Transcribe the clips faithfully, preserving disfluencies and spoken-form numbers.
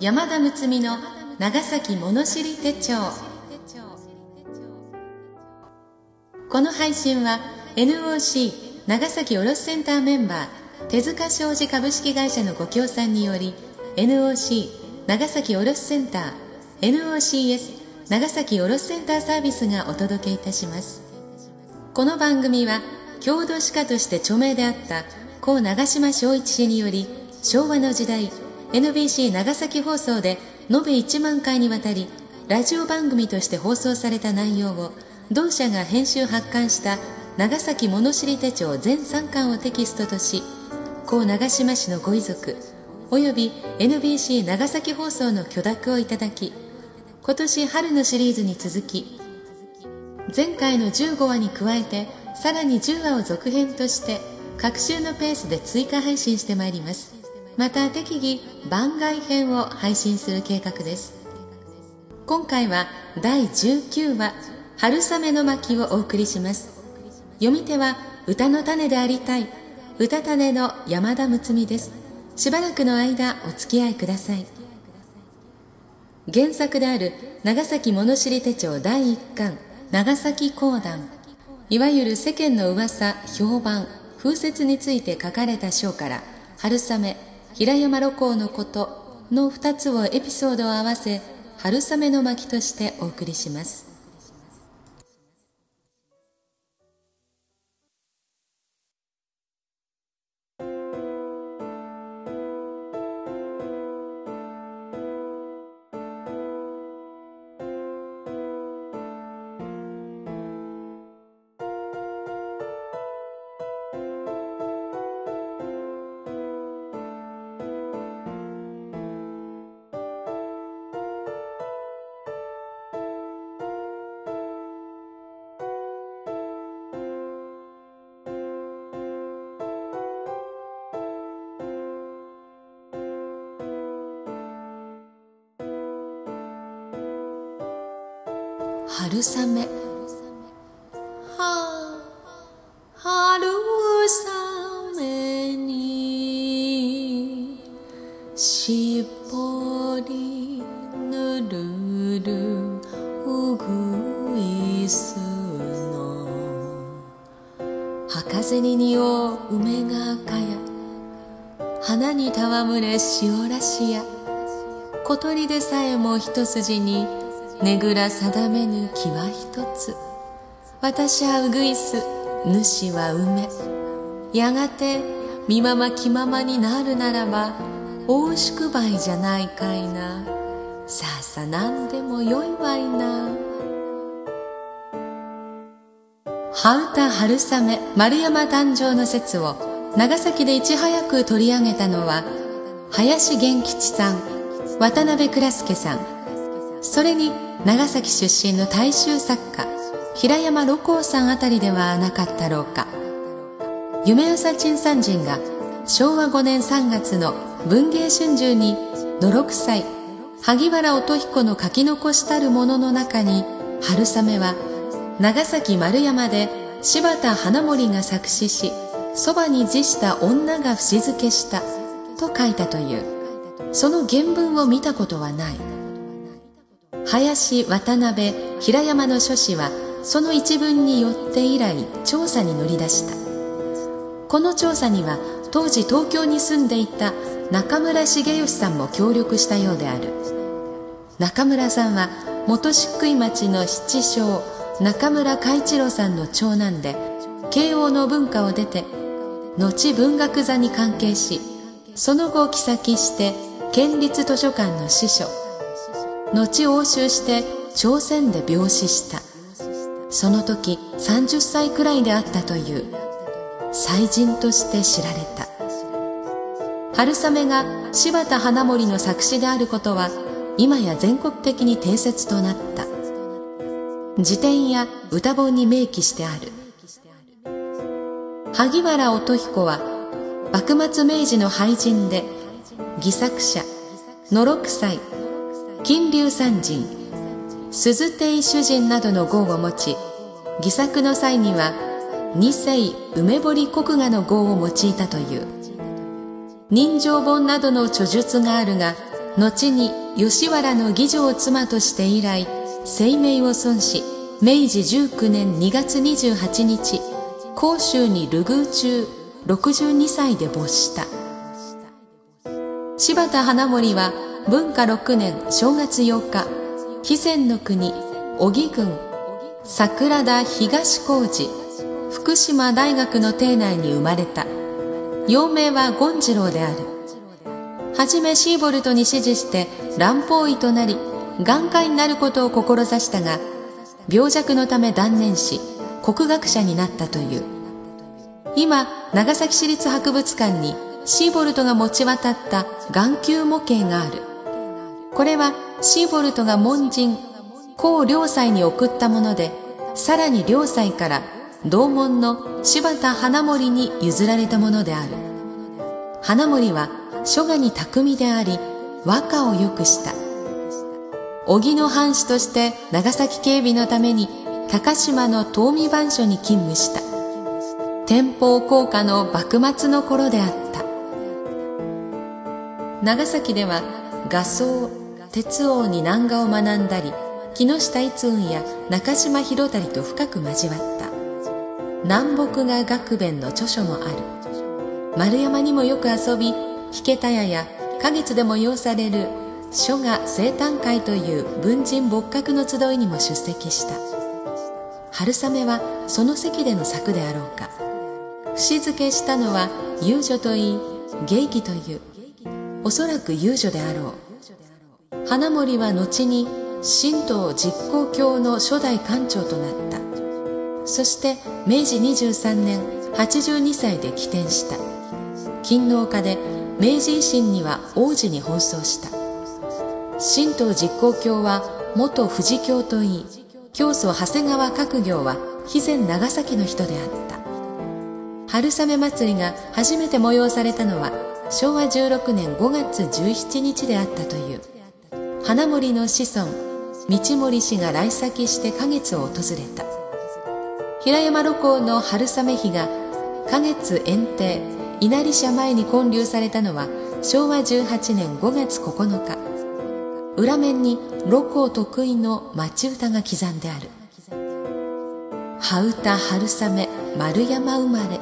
山田睦美の長崎物知り手帳。この配信は エヌオーシー 長崎卸センターメンバー手塚商事株式会社のご協賛により エヌオーシー 長崎卸センター エヌオーシーエス 長崎卸センターサービスがお届けいたします。この番組は郷土史家として著名であった故長島昭一氏により昭和の時代 エヌビーシー 長崎放送で延べいちまんかいにわたりラジオ番組として放送された内容を同社が編集発刊した長崎物知り手帳全さんかんをテキストとし、故長島氏のご遺族および エヌビーシー 長崎放送の許諾をいただき、今年春のシリーズに続き前回のじゅうごわに加えてさらにじゅうわを続編として各週のペースで追加配信してまいります。また適宜番外編を配信する計画です。今回はだいじゅうきゅうわ春雨の巻をお送りします。読み手は歌の種でありたい歌種の山田睦美です。しばらくの間お付き合いください。原作である長崎物知り手帳だいいっかん長崎講談、いわゆる世間の噂、評判、風説について書かれた章から春雨、平山露光のことのふたつをエピソードを合わせ春雨の巻としてお送りします。春雨、は春雨にしっぽりぬるるうぐいすの博士ににおう梅がかや花に戯れ塩らしや小鳥でさえも一筋にねぐら定めぬきはひとつ、私はうぐいす、主は梅、やがてみままきままになるならば大宿梅じゃないかいな、さあさなんでもよいわいな。羽歌春雨丸山誕生の説を長崎でいち早く取り上げたのは林源吉さん、渡辺倉助さん、それに長崎出身の大衆作家平山露光さんあたりではなかったろうか。夢うさ鎮山人が昭和ごねんさんがつの文藝春秋に泥臭い萩原乙彦の書き残したるものの中に春雨は長崎丸山で柴田花森が作詞し、そばに辞した女が節付けしたと書いたという。その原文を見たことはない。林、渡辺、平山の書士はその一文によって以来調査に乗り出した。この調査には当時東京に住んでいた中村茂吉さんも協力したようである。中村さんは元漆喰町の七将中村海一郎さんの長男で、慶応の文化を出て後文学座に関係し、その後寄先して県立図書館の司書、後押収して朝鮮で病死した。その時さんじゅっさいくらいであったという才人として知られた。春雨が柴田花森の作詞であることは今や全国的に定説となった。辞典や歌本に明記してある。萩原乙彦は幕末明治の俳人で戯作者、野六斎、金龍山人、鈴亭主人などの号を持ち、戯作の際には二世梅堀国画の号を用いたという。人情本などの著述があるが、後に吉原の義女を妻として以来声明を損し、めいじじゅうきゅうねんにがつにじゅうはちにち甲州に流宮中ろくじゅうにさいで没した。柴田花森はぶんかろくねんしょうがつようか、肥前の国小木郡桜田東高寺福島大学の邸内に生まれた。幼名は権次郎である。はじめシーボルトに師事して蘭方医となり眼科医になることを志したが、病弱のため断念し国学者になったという。今長崎市立博物館にシーボルトが持ち渡った眼球模型がある。これはシーボルトが門人高良斎に送ったもので、さらに良斎から同門の柴田花森に譲られたものである。花森は書画に巧みであり和歌をよくした。小木の藩士として長崎警備のために高島の東見番所に勤務した。天保降下の幕末の頃であった。長崎では画僧、鉄王に南画を学んだり、木下一雲や中島広太と深く交わった。南北画学弁の著書もある。丸山にもよく遊び、引けたやや花月で催される書画生誕会という文人墨客の集いにも出席した。春雨はその席での作であろうか。節付けしたのは遊女といい芸妓という。おそらく遊女であろう。花森は後に神道実行教の初代館長となった。そしてめいじにじゅうさんねんはちじゅうにさいで起点した。勤王家で明治維新には王子に奔走した。神道実行教は元富士教といい、教祖長谷川覚行は肥前長崎の人であった。春雨祭りが初めて催されたのはしょうわじゅうろくねんごがつじゅうしちにちであったという。花森の子孫、道森氏が来先して花月を訪れた。平山露光の春雨碑が花月園庭稲荷社前に建立されたのはしょうわじゅうはちねんごがつここのか。裏面に露光得意の町歌が刻んである。羽歌春雨丸山生まれ、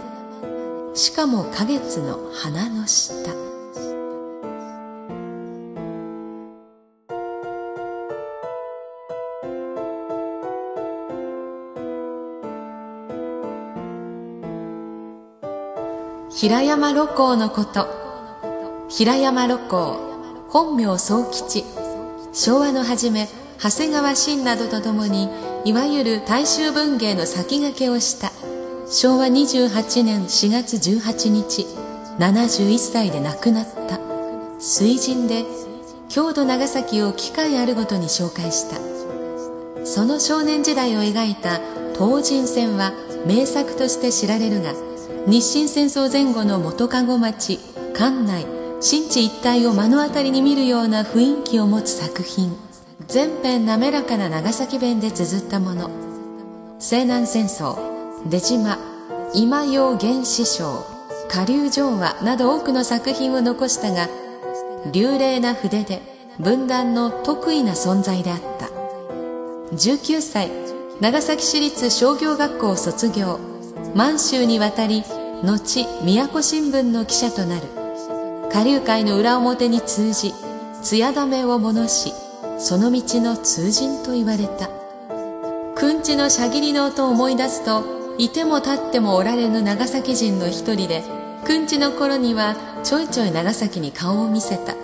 しかも花月の花の下。平山露光のこと。平山露光、本名宗吉、昭和の初め長谷川信などとともにいわゆる大衆文芸の先駆けをした。しょうわにじゅうはちねんしがつじゅうはちにち、ななじゅういっさいで亡くなった。水人で郷土長崎を機会あるごとに紹介した。その少年時代を描いた東人戦は名作として知られるが、日清戦争前後の元籠町、館内、新地一帯を目の当たりに見るような雰囲気を持つ作品。全編滑らかな長崎弁で綴ったもの。西南戦争、出島、今用原始章、下流上話など多くの作品を残したが、流麗な筆で文壇の得意な存在であった。じゅうきゅうさい、長崎市立商業学校を卒業。満州に渡り、後宮古新聞の記者となる。下流会の裏表に通じ、艶だめを物し、その道の通人と言われた。くんちのしゃぎりの音を思い出すと、いても立ってもおられぬ長崎人の一人で、くんちの頃にはちょいちょい長崎に顔を見せた。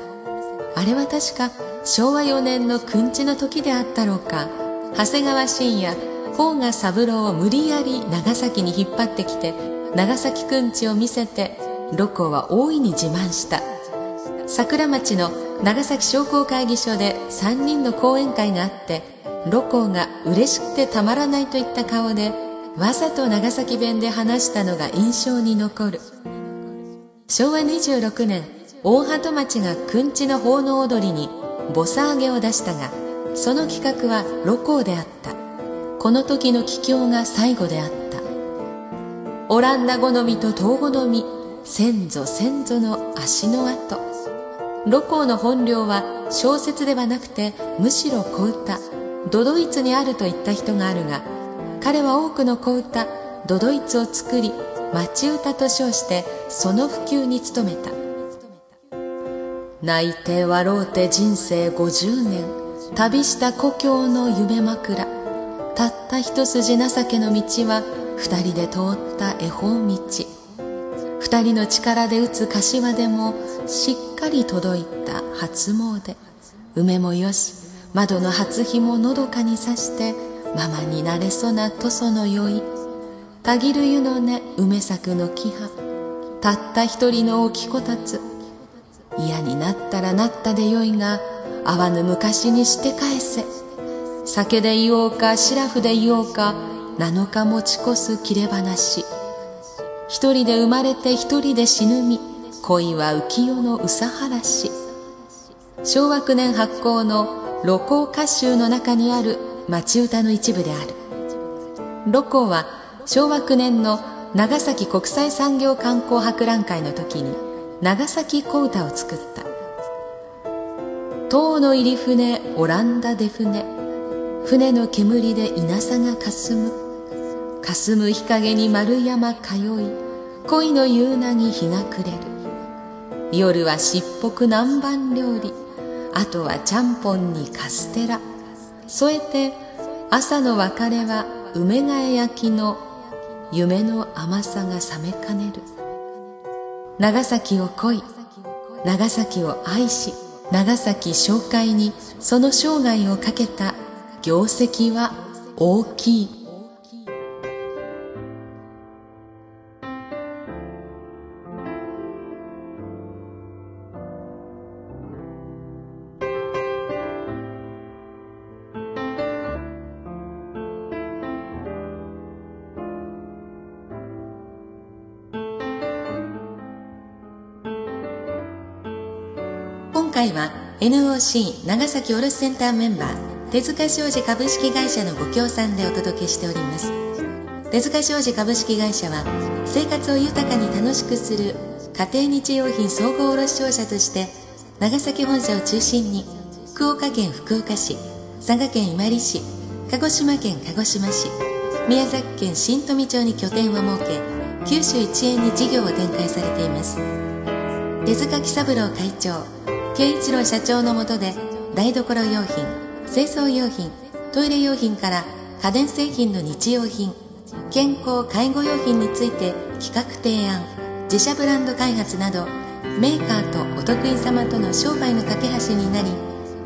あれは確かしょうわよねんのくんちの時であったろうか。長谷川信也、甲賀三郎を無理やり長崎に引っ張ってきて、長崎くんちを見せて、露光は大いに自慢した。桜町の長崎商工会議所でさんにんの講演会があって、露光が嬉しくてたまらないといった顔で、わざと長崎弁で話したのが印象に残る。しょうわにじゅうろくねん、大鳩町がくんちの奉納踊りに、ボサ上げを出したが、その企画は露光であった。この時の帰郷が最後であった。オランダ好みと唐好み、先祖先祖の足の跡。六甲の本領は小説ではなくて、むしろ小唄、都々逸にあると言った人があるが、彼は多くの小唄、都々逸を作り、町唄と称してその普及に努めた。泣いて笑うて人生ごじゅうねん、旅した故郷の夢枕、たった一筋情けの道は二人で通った恵方道。二人の力で打つ柏でもしっかり届いた初詣。梅もよし、窓の初日ものどかにさして、ママになれそなとその酔い。たぎる湯のね梅咲の木葉、たった一人の置きこたつ。嫌になったらなったでよいが、あわぬ昔にして返せ。酒で言おうかシラフで言おうか、七日持ち越す切れ話。一人で生まれて一人で死ぬ身、恋は浮世の宇佐原氏。昭和くねん発行の露光歌集の中にある町歌の一部である。露光は昭和くねんの長崎国際産業観光博覧会の時に長崎小唄を作った。塔の入り船オランダ出船、船の煙で稲佐がかすむ。かすむ日陰に丸山通い、恋の夕菜に日が暮れる。夜はしっぽく南蛮料理、あとはちゃんぽんにカステラ。添えて朝の別れは梅ヶ枝焼きの夢の甘さが冷めかねる。長崎を恋、長崎を愛し、長崎紹介にその生涯をかけた業績は大きい。今回は エヌオーシー 長崎卸センターメンバー手塚商事株式会社のご協賛でお届けしております。手塚商事株式会社は、生活を豊かに楽しくする家庭日用品総合卸商社として、長崎本社を中心に福岡県福岡市、佐賀県伊万里市、鹿児島県鹿児島市、宮崎県新富町に拠点を設け、九州一円に事業を展開されています。手塚喜三郎会長、慶一郎社長の下で、台所用品、清掃用品、トイレ用品から家電製品の日用品、健康・介護用品について企画提案、自社ブランド開発など、メーカーとお得意様との商売の架け橋になり、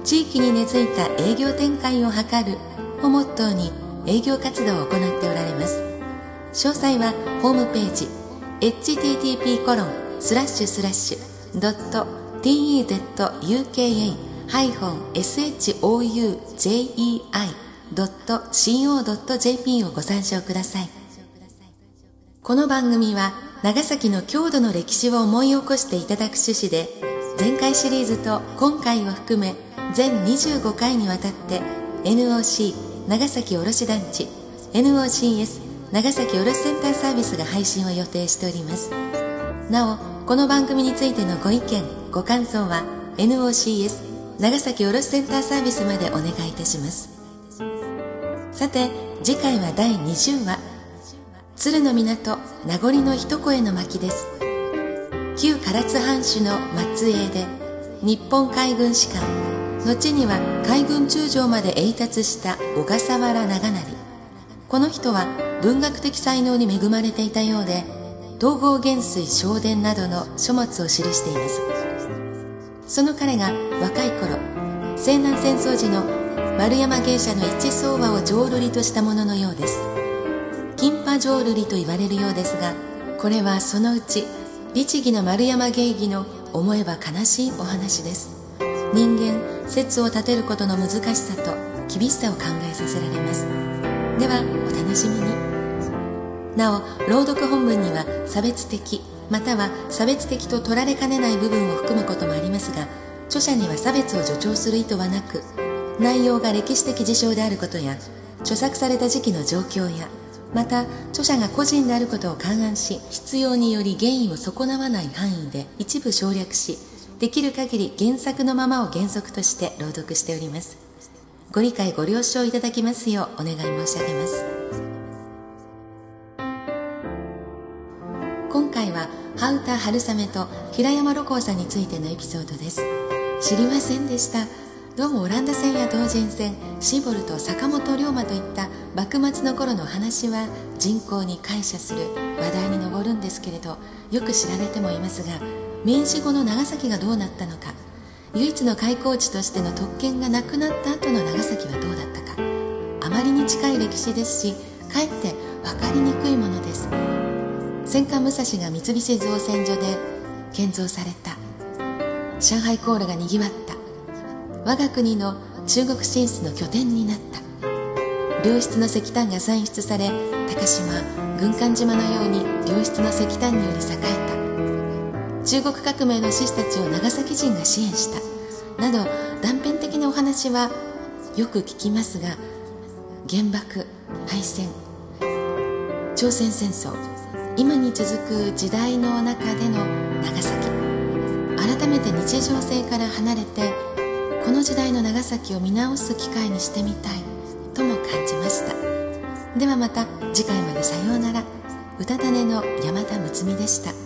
地域に根付いた営業展開を図るをモットーに営業活動を行っておられます。詳細はホームページ エイチティーティーピーコロンスラッシュスラッシュドットティーイーゼットユーケーエーハイフンエスエイチオーユージェイイーアイドットシーオードットジェーピー をご参照ください。この番組は、長崎の郷土の歴史を思い起こしていただく趣旨で、前回シリーズと今回を含め全にじゅうごかいにわたって エヌオーシー 長崎卸団地、 エヌオーシーエス 長崎卸センターサービスが配信を予定しております。なお、この番組についてのご意見、ご感想は エヌオーシーエス 長崎卸センターサービスまでお願いいたします。さて、次回はだいにじゅうわ、鶴の港名残の一声の巻です。旧唐津藩主の末裔で日本海軍士官、後には海軍中将まで栄達した小笠原長成。この人は文学的才能に恵まれていたようで、東郷元帥小伝などの書物を記しています。その彼が若い頃、西南戦争時の丸山芸者の一相和を浄瑠璃としたもののようです。金波浄瑠璃と言われるようですが、これはそのうち律儀な丸山芸妓の思えば悲しいお話です。人間、説を立てることの難しさと厳しさを考えさせられます。ではお楽しみに。なお、朗読本文には差別的または差別的と取られかねない部分を含むこともありますが、著者には差別を助長する意図はなく、内容が歴史的事象であることや、著作された時期の状況や、また著者が個人であることを勘案し、必要により原意を損なわない範囲で一部省略し、できる限り原作のままを原則として朗読しております。ご理解ご了承いただきますようお願い申し上げます。今回は羽歌春雨と平山露光さんについてのエピソードです。知りませんでした。どうもオランダ戦や同人戦、シーボルト、坂本龍馬といった幕末の頃の話は人口に膾炙する話題に上るんですけれど、よく知られてもいますが、明治後の長崎がどうなったのか、唯一の開港地としての特権がなくなった後の長崎はどうだったか、あまりに近い歴史ですし、かえって分かりにくいものです。戦艦武蔵が三菱造船所で建造された、上海航路がにぎわった、我が国の中国進出の拠点になった、良質の石炭が産出され、高島、軍艦島のように良質の石炭により栄えた、中国革命の志士たちを長崎人が支援したなど、断片的なお話はよく聞きますが、原爆、敗戦、朝鮮戦争、今に続く時代の中での長崎、改めて日常性から離れてこの時代の長崎を見直す機会にしてみたいとも感じました。ではまた次回まで、さようなら。歌種の山田睦美でした。